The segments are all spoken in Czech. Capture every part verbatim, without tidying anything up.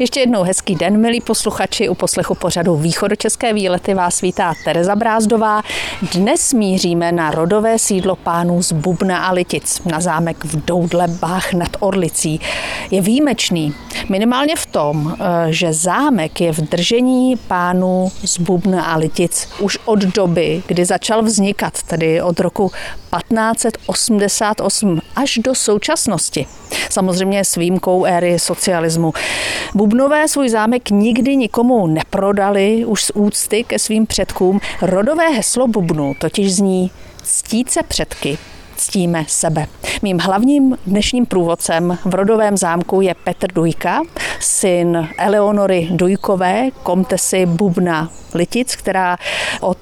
Ještě jednou hezký den, milí posluchači. U poslechu pořadu Východočeské výlety vás vítá Tereza Brázdová. Dnes míříme na rodové sídlo pánů z Bubna a Litic, na zámek v Doudlebách nad Orlicí. Je výjimečný minimálně v tom, že zámek je v držení pánů z Bubna a Litic už od doby, kdy začal vznikat, tedy od roku patnáct set osmdesát osm až do současnosti. Samozřejmě s výjimkou éry socialismu. Bubnové svůj zámek nikdy nikomu neprodali, už z úcty ke svým předkům. Rodové heslo Bubnu totiž zní: ctít se předky, ctíme sebe. Mým hlavním dnešním průvodcem v rodovém zámku je Petr Dujka, syn Eleonory Dujkové, komtesy Bubna Litic, která od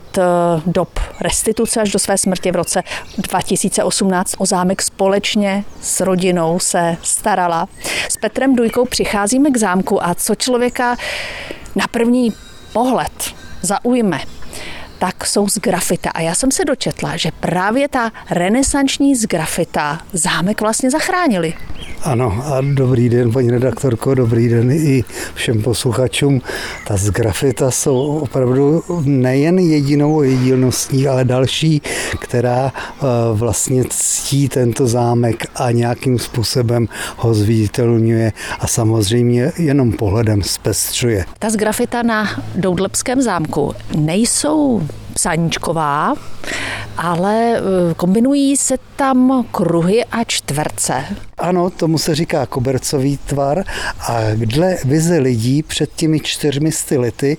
dob restituce až do své smrti v roce dva tisíce osmnáct o zámek společně s rodinou se starala. S Petrem Dujkou přicházíme k zámku, a co člověka na první pohled zaujme, tak jsou sgrafita. A já jsem se dočetla, že právě ta renesanční sgrafita zámek vlastně zachránili. Ano, a dobrý den, paní redaktorko, dobrý den i všem posluchačům. Ta sgrafita jsou opravdu nejen jedinou jediností, ale další, která vlastně ctí tento zámek a nějakým způsobem ho zviditelňuje a samozřejmě jenom pohledem zpestřuje. Ta sgrafita na Doudlebském zámku nejsou psáníčková, ale kombinují se tam kruhy a čtverce. Ano, tomu se říká kobercový tvar a dle vize lidí před těmi čtyřmi lety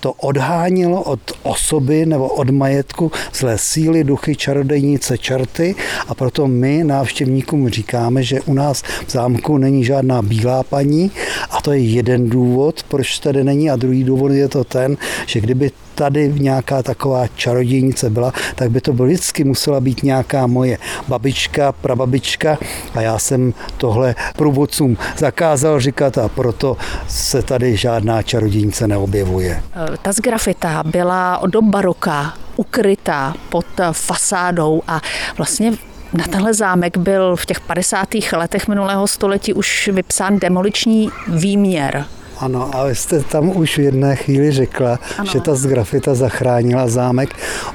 to odhánělo od osoby nebo od majetku zlé síly, duchy, čarodejnice, čarty, a proto my návštěvníkům říkáme, že u nás v zámku není žádná bílá paní, a to je jeden důvod, proč tady není, a druhý důvod je to ten, že kdyby tady nějaká taková čarodějnice byla, tak by to vždycky musela být nějaká moje babička, prababička, a já jsem tohle průvodcům zakázal říkat, a proto se tady žádná čarodějnice neobjevuje. Ta sgrafita byla od dob baroka ukrytá pod fasádou a vlastně na tenhle zámek byl v těch padesátých letech minulého století už vypsán demoliční výměr. Ano, ale jste tam už v jedné chvíli řekla, ano, že ta sgrafita zachránila zámek.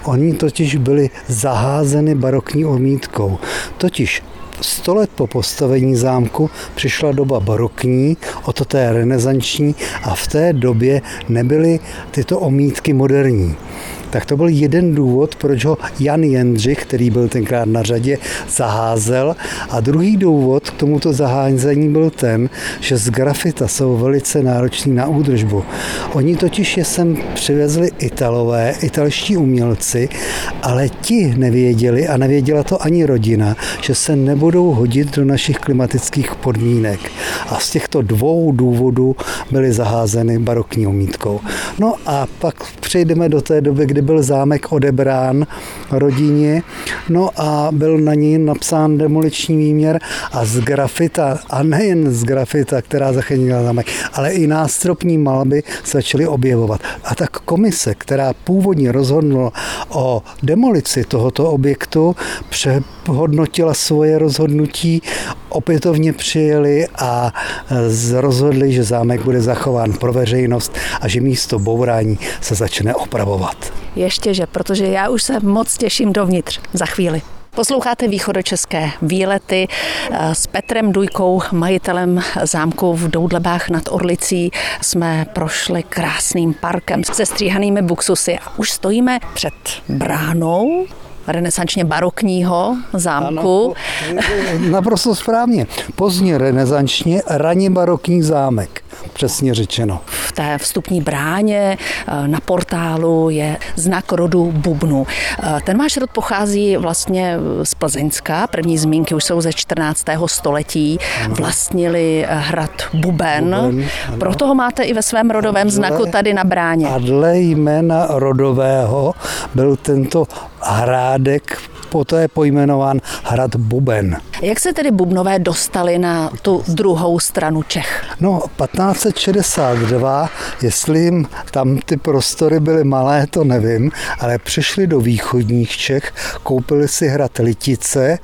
Oni totiž byli zaházeni barokní omítkou. Totiž sto let po postavení zámku přišla doba barokní, od té renesanční, a v té době nebyly tyto omítky moderní. Tak to byl jeden důvod, proč ho Jan Jendřich, který byl tenkrát na řadě, zaházel. A druhý důvod k tomuto zaházení byl ten, že sgrafita jsou velice náročný na údržbu. Oni totiž je sem přivezli Italové, italští umělci, ale ti nevěděli, a nevěděla to ani rodina, že se nebudou hodit do našich klimatických podmínek. A z těchto dvou důvodů byly zaházeny barokní omítkou. No a pak přejdeme do té doby, kdy byl zámek odebrán rodině, no a byl na něj napsán demoliční výměr, a sgrafita, a nejen sgrafita, která zachránila zámek, ale i nástropní malby začaly objevovat. A tak komise, která původně rozhodnula o demolici tohoto objektu, přehodnotila svoje rozhodnutí, opětovně přijeli a rozhodli, že zámek bude zachován pro veřejnost a že místo bourání se začne opravovat. Ještě že, protože já už se moc těším dovnitř za chvíli. Posloucháte Východočeské výlety s Petrem Dujkou, majitelem zámku v Doudlebách nad Orlicí. Jsme prošli krásným parkem se stříhanými buksusy a už stojíme před bránou renesančně barokního zámku. Ano, naprosto správně. Pozdně renesančně, raně barokní zámek. Přesně řečeno. V té vstupní bráně na portálu je znak rodu Bubnu. Ten váš rod pochází vlastně z Plzeňska. První zmínky už jsou ze čtrnáctého století. Ano. Vlastnili hrad Buben. Buben Proto ho máte i ve svém rodovém dle, znaku tady na bráně. A dle jména rodového byl tento hrádek poté pojmenován hrad Buben. Jak se tedy Bubnové dostali na tu druhou stranu Čech? No, patnáct set šedesát dva, jestli tam ty prostory byly malé, to nevím, ale přišli do východních Čech, koupili si hrad Litice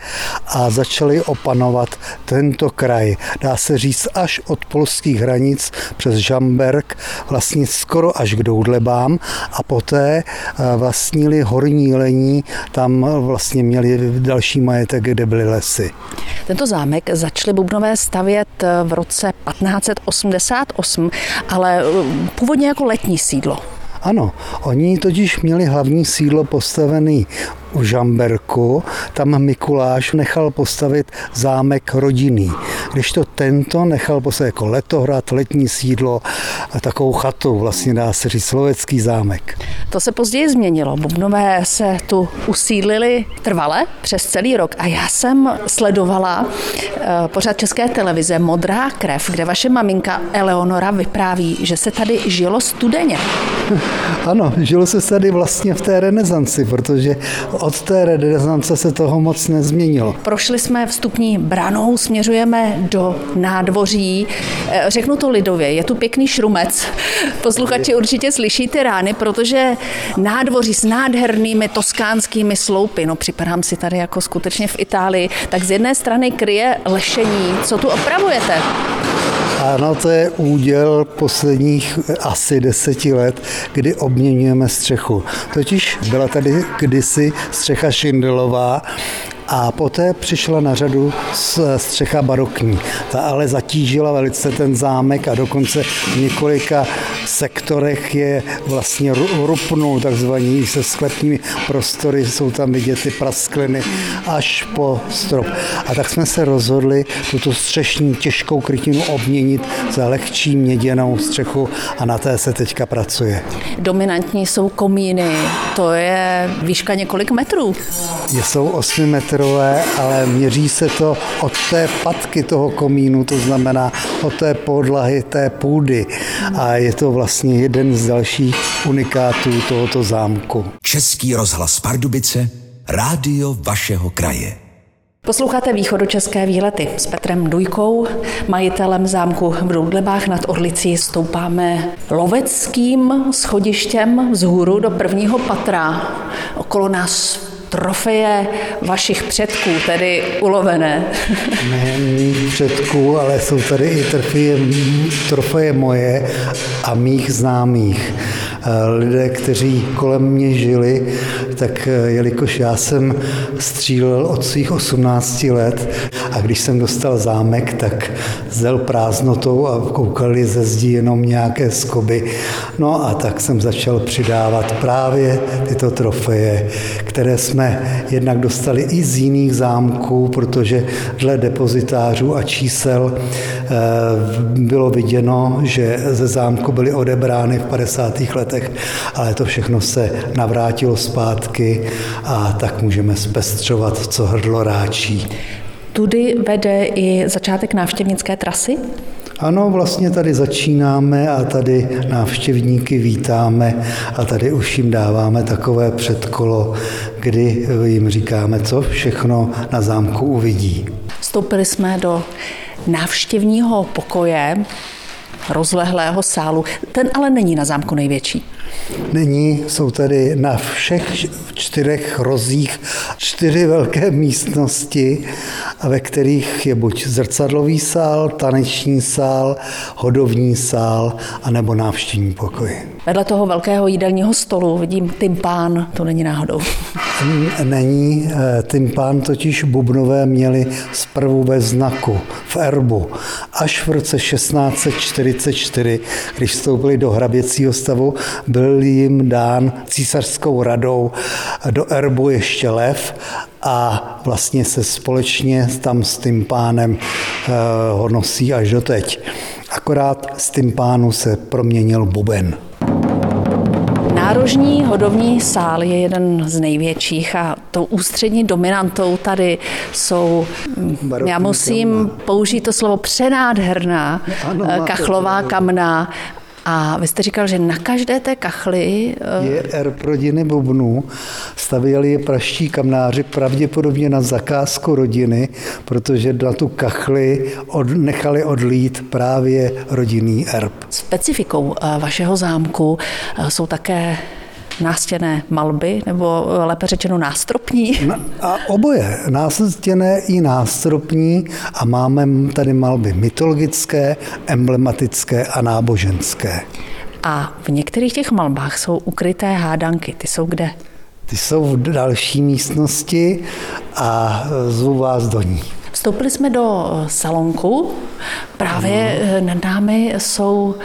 a začali opanovat tento kraj. Dá se říct až od polských hranic přes Žamberk, vlastně skoro až k Doudlebám, a poté vlastnili Horní Jelení, tam vlastně měli další majetek, kde byly lesy. Tento zámek začali Bubnové stavět v roce patnáct set osmdesát osm, ale původně jako letní sídlo. Ano, oni totiž měli hlavní sídlo postavený u Žamberku, tam Mikuláš nechal postavit zámek rodinný, když to tento nechal postavit jako letohrad, letní sídlo a takovou chatu, vlastně dá se říct slovecký zámek. To se později změnilo, Bubnové se tu usídlili trvale přes celý rok a já jsem sledovala pořad České televize Modrá krev, kde vaše maminka Eleonora vypráví, že se tady žilo studeně. Ano, žilo se tady vlastně v té renesanci, protože od té renesanci se toho moc nezměnilo. Prošli jsme vstupní branou, směřujeme do nádvoří. Řeknu to lidově, je tu pěkný šrumec. Posluchači určitě slyší ty rány, protože nádvoří s nádhernými toskánskými sloupy. No, připadám si tady jako skutečně v Itálii. Tak z jedné strany kryje lešení. Co tu opravujete? Ano, to je úděl posledních asi deseti let, kdy obměňujeme střechu. Totiž byla tady kdysi střecha šindelová a poté přišla na řadu střecha barokní. Ta ale zatížila velice ten zámek a dokonce v několika sektorech je vlastně rupnul takzvaný, se sklepními prostory, jsou tam vidět ty praskliny až po strop. A tak jsme se rozhodli tuto střešní těžkou krytinu obměnit za lehčí měděnou střechu a na té se teďka pracuje. Dominantní jsou komíny, to je výška několik metrů. Jsou osmi metrů, ale měří se to od té patky toho komínu, to znamená od té podlahy, té půdy. A je to vlastně jeden z dalších unikátů tohoto zámku. Český rozhlas Pardubice, rádio vašeho kraje. Posloucháte Východočeské výlety s Petrem Dujkou, majitelem zámku v Doudlebách nad Orlicí. Stoupáme loveckým schodištěm vzhůru do prvního patra. Okolo nás trofeje vašich předků, tedy ulovené. Ne mých předků, ale jsou tady i trofeje, trofeje moje a mých známých. Lidé, kteří kolem mě žili, tak jelikož já jsem střílel od svých osmnácti let a když jsem dostal zámek, tak zel prázdnotou a koukali ze zdi jenom nějaké skoby. No a tak jsem začal přidávat právě tyto trofeje, které jsme jednak dostali i z jiných zámků, protože dle depozitářů a čísel bylo viděno, že ze zámku byly odebrány v padesátých letech, ale to všechno se navrátilo zpátky a tak můžeme zpestřovat, co hrdlo ráčí. Tudy vede i začátek návštěvnické trasy? Ano, vlastně tady začínáme a tady návštěvníky vítáme a tady už jim dáváme takové předkolo, kdy jim říkáme, co všechno na zámku uvidí. Vstoupili jsme do návštěvního pokoje, rozlehlého sálu. Ten ale není na zámku největší. Není, jsou tady na všech čtyřech rozích čtyři velké místnosti, ve kterých je buď zrcadlový sál, taneční sál, hodovní sál, anebo návštěvní pokoj. Vedle toho velkého jídelního stolu vidím tympán, to není náhodou. Není, tympán totiž Bubnové měli zprvu ve znaku, v erbu, až v roce šestnáct set čtyřicet čtyři, když vstoupili do hraběcího stavu, byl jim dán císařskou radou do erbu ještě lev a vlastně se společně tam s tympánem ho nosí až doteď. Akorát z tympánu se proměnil buben. Nárožní hodovní sál je jeden z největších a tou ústřední dominantou tady jsou, barokní já musím kamna. použít to slovo, přenádherná ano, kachlová kamna A vy jste říkal, že na každé té kachli... Je R pro dějiny bubnů. Stavěli je praští kamnáři, pravděpodobně na zakázku rodiny, protože na tu kachli od, nechali odlít právě rodinný erb. Specifikou vašeho zámku jsou také nástěnné malby, nebo lépe řečeno nástropní. No, a oboje, nástěnné i nástropní, a máme tady malby mytologické, emblematické a náboženské. A v některých těch malbách jsou ukryté hádanky, ty jsou kde? Ty jsou v další místnosti a zvu vás do ní. Vstoupili jsme do salonku, právě ano. Nad námi jsou...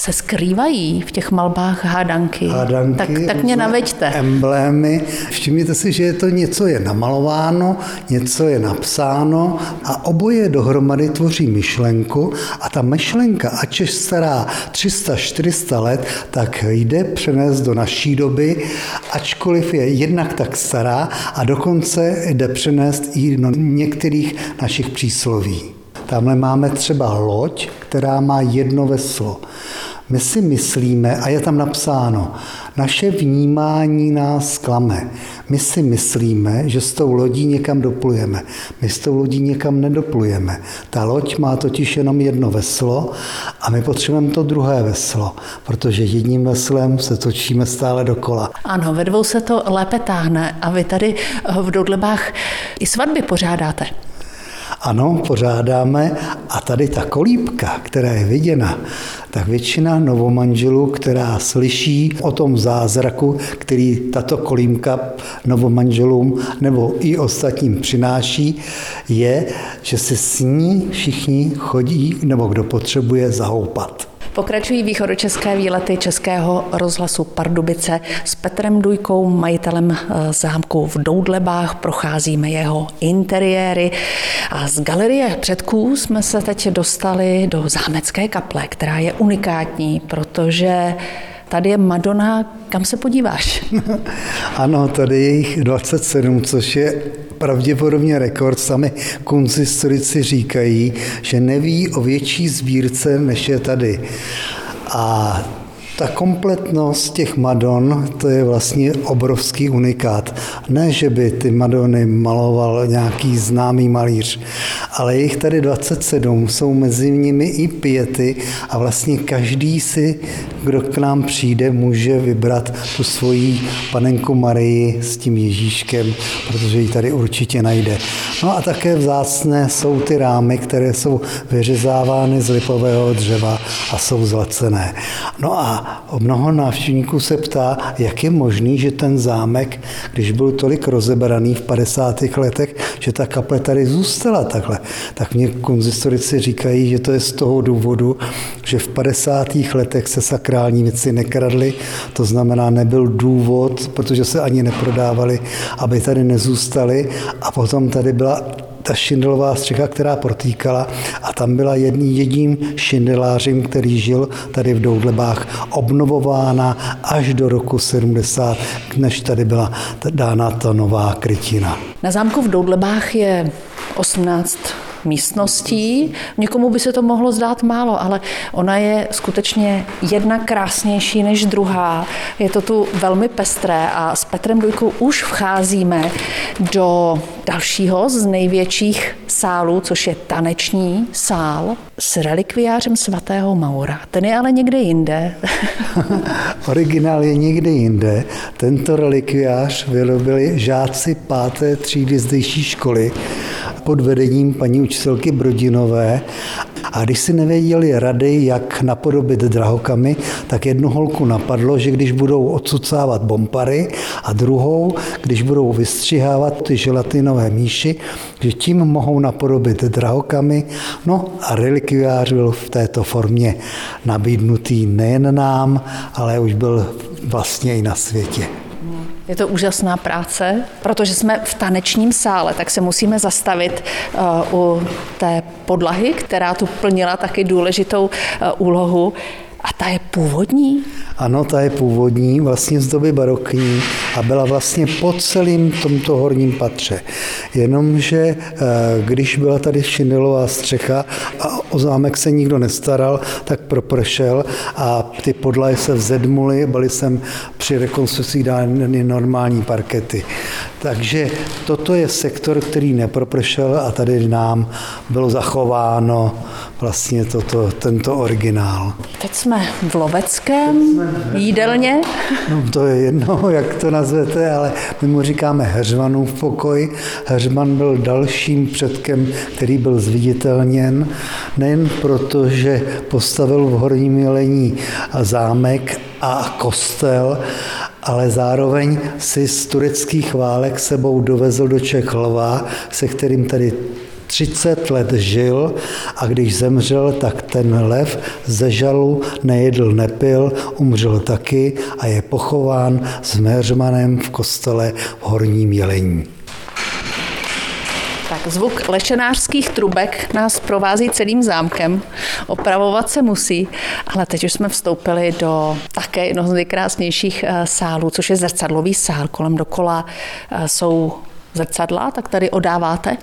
se skrývají v těch malbách hádanky. hádanky tak, tak mě naveďte. Emblémy. Všimněte si, že je to něco je namalováno, něco je napsáno a oboje dohromady tvoří myšlenku a ta myšlenka, ač je stará tři sta čtyři sta let, tak jde přenést do naší doby, ačkoliv je jednak tak stará a dokonce jde přenést i do některých našich přísloví. Tamhle máme třeba loď, která má jedno veslo. My si myslíme, a je tam napsáno, naše vnímání nás klame. My si myslíme, že s tou lodí někam doplujeme. My s tou lodí někam nedoplujeme. Ta loď má totiž jenom jedno veslo a my potřebujeme to druhé veslo, protože jedním veslem se točíme stále dokola. Ano, ve dvou se to lépe táhne a vy tady v Doudlebách i svatby pořádáte. Ano, pořádáme a tady ta kolíbka, která je viděna, tak většina novomanželů, která slyší o tom zázraku, který tato kolíbka novomanželům nebo i ostatním přináší, je, že se s ní všichni chodí nebo kdo potřebuje zahoupat. Pokračují východočeské výlety Českého rozhlasu Pardubice. S Petrem Dujkou, majitelem zámku v Doudlebách, procházíme jeho interiéry. A z galerie předků jsme se teď dostali do zámecké kaple, která je unikátní, protože tady je Madonna, kam se podíváš? Ano, tady je jich dvacet sedm, což je pravděpodobně rekord. Sami kunsthistorici říkají, že neví o větší sbírce, než je tady. A ta kompletnost těch Madon, to je vlastně obrovský unikát. Ne, že by ty Madony maloval nějaký známý malíř, ale je jich tady dvacet sedm, jsou mezi nimi i piety a vlastně každý si, kdo k nám přijde, může vybrat tu svoji panenku Marii s tím Ježíškem, protože ji tady určitě najde. No a také vzácné jsou ty rámy, které jsou vyřezávány z lipového dřeva a jsou zlacené. No a mnoho návštěvníků se ptá, jak je možný, že ten zámek, když byl tolik rozebraný v padesátých letech, že ta kaple tady zůstala takhle. Tak mě kunsthistorici říkají, že to je z toho důvodu, že v padesátých letech se sakrální věci nekradly, to znamená nebyl důvod, protože se ani neprodávali, aby tady nezůstaly a potom tady byla ta šindelová střecha, která protýkala a tam byla jedný jedním šindelářem, který žil tady v Doudlebách, obnovována až do roku sedmdesát, než tady byla dána ta nová krytina. Na zámku v Doudlebách je osmnáct místností. Někomu by se to mohlo zdát málo, ale ona je skutečně jedna krásnější než druhá. Je to tu velmi pestré a s Petrem Dujkou už vcházíme do dalšího z největších sálů, což je taneční sál s relikviářem svatého Maura. Ten je ale někde jinde. Originál je někde jinde. Tento relikviář vyrobili žáci páté třídy zdejší školy pod vedením paní učitelky Brodinové. A když si nevěděli rady, jak napodobit drahokamy, tak jednu holku napadlo, že když budou odsucávat bompary a druhou, když budou vystřihávat ty želatinové míši, že tím mohou napodobit drahokamy. No a relikviář byl v této formě nabídnutý nejen nám, ale už byl vlastně i na světě. Je to úžasná práce, protože jsme v tanečním sále, tak se musíme zastavit u té podlahy, která tu plnila taky důležitou úlohu. A Ta je původní? Ano, ta je původní, vlastně z doby barokní a byla vlastně po celém tomto horním patře. Jenomže když byla tady šindelová střecha a o zámek se nikdo nestaral, tak propršel a ty podlahy se vzedmuly, byly sem při rekonstrukci dány normální parkety. Takže toto je sektor, který nepropršel a tady nám bylo zachováno vlastně toto, tento originál. Teď jsme v Loveckém, jídelně. No to je jedno, jak to nazvete, ale my mu říkáme Heřmanův pokoj. Heřman byl dalším předkem, který byl zviditelněn, nejen proto, že postavil v Horním Jelení zámek a kostel, ale zároveň si z tureckých válek sebou dovezl do Čechlova, se kterým tady třicet let žil a když zemřel, tak ten lev ze žalu nejedl, nepil, umřel taky a je pochován s Heřmanem v kostele v Horním Jelení. Tak zvuk lešenářských trubek nás provází celým zámkem. Opravovat se musí, ale teď už jsme vstoupili do také jednoho z nejkrásnějších sálů, což je zrcadlový sál. Kolem dokola jsou zrcadla, tak tady odáváte?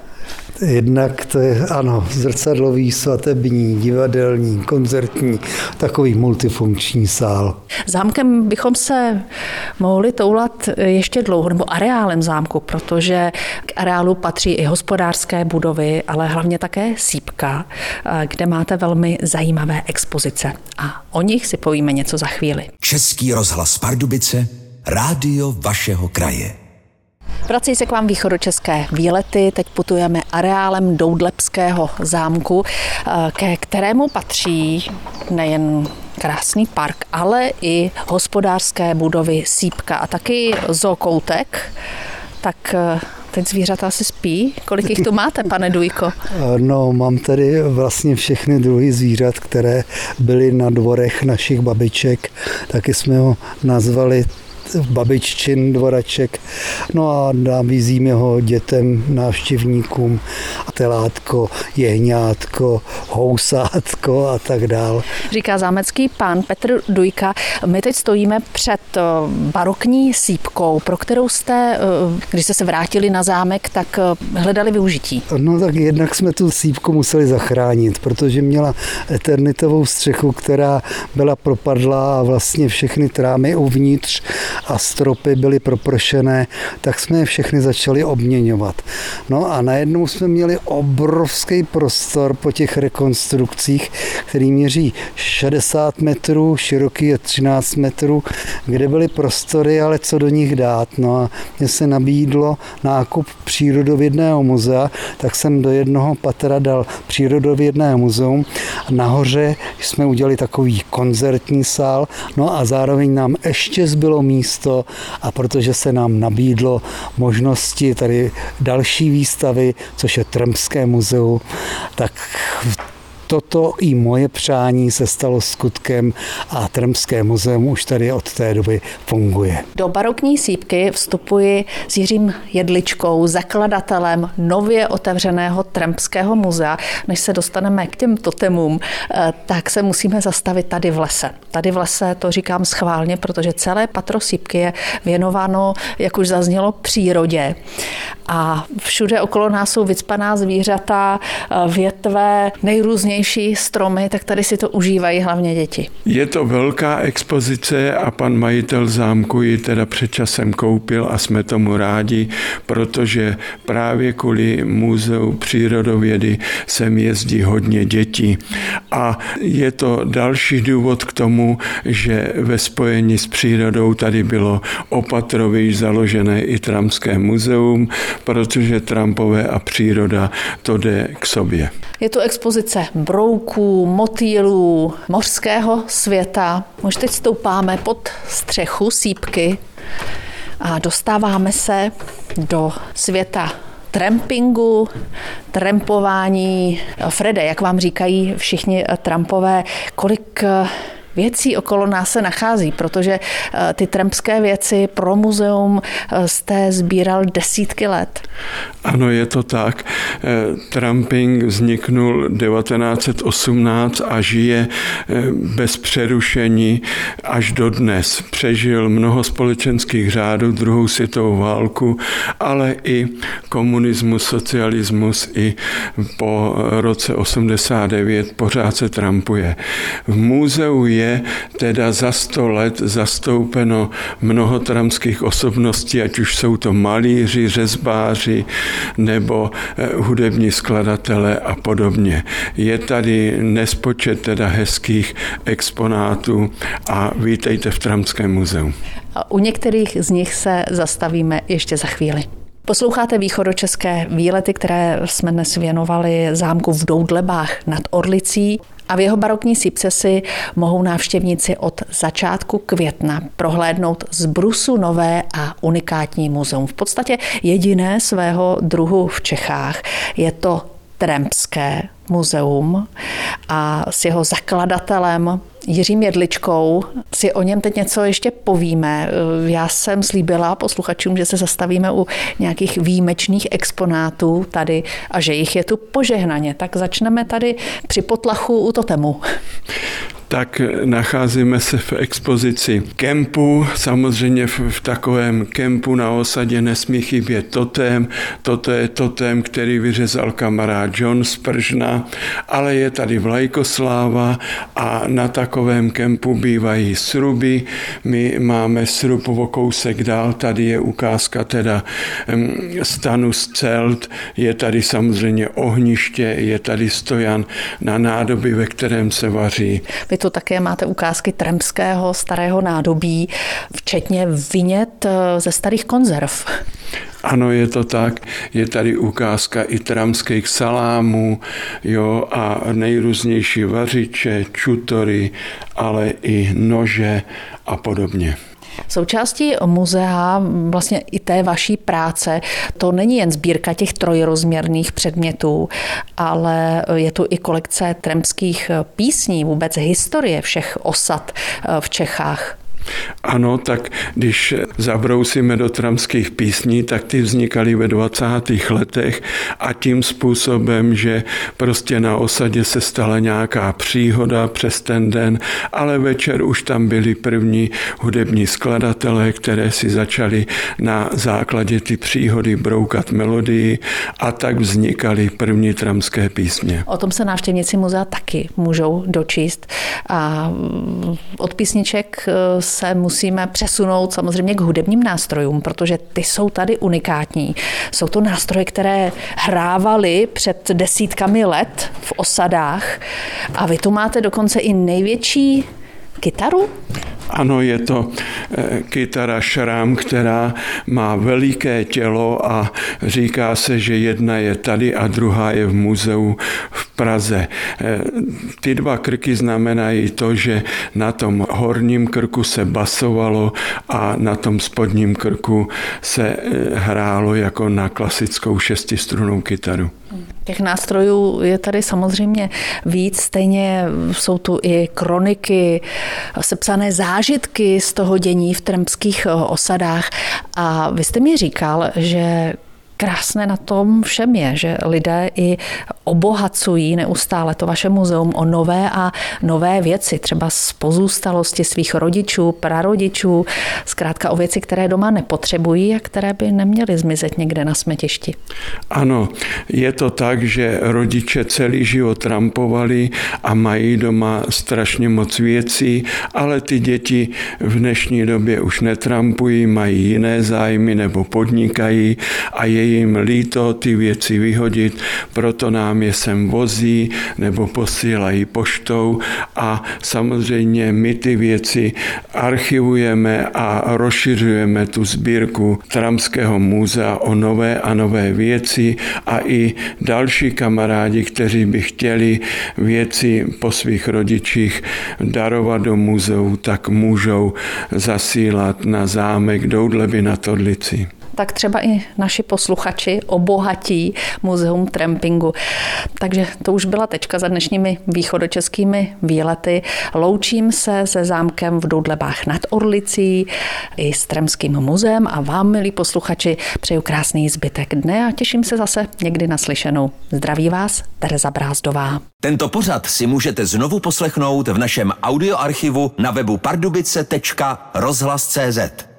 Jednak to je, ano, zrcadlový, svatební, divadelní, koncertní, takový multifunkční sál. Zámkem bychom se mohli toulat ještě dlouho, nebo areálem zámku, protože k areálu patří i hospodářské budovy, ale hlavně také sýpka, kde máte velmi zajímavé expozice. A o nich si povíme něco za chvíli. Český rozhlas Pardubice, rádio vašeho kraje. Vrací se k vám východočeské výlety, teď putujeme areálem Doudlebského zámku, ke kterému patří nejen krásný park, ale i hospodářské budovy sýpka a taky zookoutek, tak teď zvířata asi spí. Kolik jich tu máte, pane Dujko? No, mám tady vlastně všechny druhy zvířat, které byly na dvorech našich babiček, taky jsme ho nazvali babiččin dvoraček, no a nabízíme ho dětem, návštěvníkům, telátko, jehňátko, housátko a tak dál. Říká zámecký pán Petr Dujka. My teď stojíme před barokní sýpkou, pro kterou jste, když jste se vrátili na zámek, tak hledali využití. No tak jednak jsme tu sýpku museli zachránit, protože měla eternitovou střechu, která byla propadlá a vlastně všechny trámy uvnitř a stropy byly propršené, tak jsme je všechny začali obměňovat. No a najednou jsme měli obrovský prostor po těch rekonstrukcích, který měří šedesát metrů, široký je třináct metrů, kde byly prostory, ale co do nich dát. No a mně se nabídlo nákup přírodovědného muzea, tak jsem do jednoho patra dal přírodovědné muzeum. Nahoře jsme udělali takový koncertní sál, no a zároveň nám ještě zbylo místo a protože se nám nabídlo možnosti tady další výstavy, což je Trmské muzeu, tak toto i moje přání se stalo skutkem a Trmské muzeum už tady od té doby funguje. Do barokní sýpky vstupuji s Jiřím Jedličkou, zakladatelem nově otevřeného Trmského muzea. Než se dostaneme k těm totemům, tak se musíme zastavit tady v lese. Tady v lese to říkám schválně, protože celé patro sýpky je věnováno, jak už zaznělo, přírodě. A všude okolo nás jsou vycpaná zvířata, větve, nejrůznější stromy, tak tady si to užívají hlavně děti. Je to velká expozice a pan majitel zámku ji teda před časem koupil a jsme tomu rádi, protože právě kvůli muzeu přírodovědy sem jezdí hodně dětí. A je to další důvod k tomu, že ve spojení s přírodou tady bylo opatrověji založené i Tramské muzeum, protože trampové a příroda to jde k sobě. Je to expozice brouků, motýlů, mořského světa. Už teď stoupáme pod střechu sýpky a dostáváme se do světa trampingu, trampování. Frede, jak vám říkají všichni trampové, kolik věcí okolo nás se nachází, protože ty trampské věci pro muzeum jste sbíral desítky let. Ano, je to tak. Tramping vzniknul devatenáct set osmnáct a žije bez přerušení až dodnes. Přežil mnoho společenských řádů, druhou světovou válku, ale i komunismus, socialismus i po roce osmdesát devět pořád se trampuje. V muzeu je teda za sto let zastoupeno mnoho trampských osobností, ať už jsou to malíři, řezbáři nebo hudební skladatelé a podobně. Je tady nespočet teda hezkých exponátů a vítejte v Trampském muzeu. A u některých z nich se zastavíme ještě za chvíli. Posloucháte Východočeské výlety, které jsme dnes věnovali zámku v Doudlebách nad Orlicí. A v jeho barokní sípce si mohou návštěvníci od začátku května prohlédnout z brusu nové a unikátní muzeum. V podstatě jediné svého druhu v Čechách. Je to trampské muzeum a s jeho zakladatelem Jiřím Jedličkou si o něm teď něco ještě povíme. Já jsem slíbila posluchačům, že se zastavíme u nějakých výjimečných exponátů tady a že jich je tu požehnaně. Tak začneme tady při potlachu u totemu. Tak nacházíme se v expozici kempu. Samozřejmě v, v takovém kempu na osadě nesmí chybět totém. Toto je totém, který vyřezal kamarád John z Pržna, ale je tady vlajkosláva a na takovém kempu bývají sruby. My máme srub o kousek dál, tady je ukázka teda stanu z celt, je tady samozřejmě ohniště, je tady stojan na nádoby, ve kterém se vaří. Vy tu také máte ukázky trampského starého nádobí, včetně vinět ze starých konzerv. Ano, je to tak. Je tady ukázka i trampských salámů, jo, a nejrůznější vařiče, čutory, ale i nože a podobně. Součástí muzea vlastně i té vaší práce, to není jen sbírka těch trojrozměrných předmětů, ale je tu i kolekce trampských písní, vůbec historie všech osad v Čechách. Ano, tak když zabrousíme do trampských písní, tak ty vznikaly ve dvacátých letech a tím způsobem, že prostě na osadě se stala nějaká příhoda přes ten den, ale večer už tam byli první hudební skladatelé, které si začali na základě ty příhody broukat melodii a tak vznikaly první trampské písně. O tom se návštěvníci muzea taky můžou dočíst a od písniček se musíme přesunout samozřejmě k hudebním nástrojům, protože ty jsou tady unikátní. Jsou to nástroje, které hrávaly před desítkami let v osadách a vy tu máte dokonce i největší kytaru? Ano, je to kytara Šrám, která má veliké tělo a říká se, že jedna je tady a druhá je v muzeu v Praze. Ty dva krky znamenají to, že na tom horním krku se basovalo a na tom spodním krku se hrálo jako na klasickou šestistrunnou kytaru. Těch nástrojů je tady samozřejmě víc, stejně jsou tu i kroniky, sepsané zážitky z toho dění v trampských osadách a vy jste mi říkal, že krásné na tom všem je, že lidé i obohacují neustále to vaše muzeum o nové a nové věci, třeba z pozůstalosti svých rodičů, prarodičů, zkrátka o věci, které doma nepotřebují a které by neměly zmizet někde na smetišti. Ano, je to tak, že rodiče celý život trampovali a mají doma strašně moc věcí, ale ty děti v dnešní době už netrampují, mají jiné zájmy nebo podnikají a je jim líto ty věci vyhodit, proto nám je sem vozí nebo posílají poštou a samozřejmě my ty věci archivujeme a rozšiřujeme tu sbírku Trampského muzea o nové a nové věci a i další kamarádi, kteří by chtěli věci po svých rodičích darovat do muzeu, tak můžou zasílat na zámek Doudleby nad Orlicí. tak třeba i naši posluchači obohatí muzeum trampingu. Takže to už byla tečka za dnešními východočeskými výlety. Loučím se se zámkem v Doudlebách nad Orlicí i s Tramským muzeem a vám, milí posluchači, přeju krásný zbytek dne a těším se zase někdy naslyšenou. Zdraví vás Tereza Brázdová. Tento pořad si můžete znovu poslechnout v našem audioarchivu na webu pardubice tečka rozhlas tečka cé zet.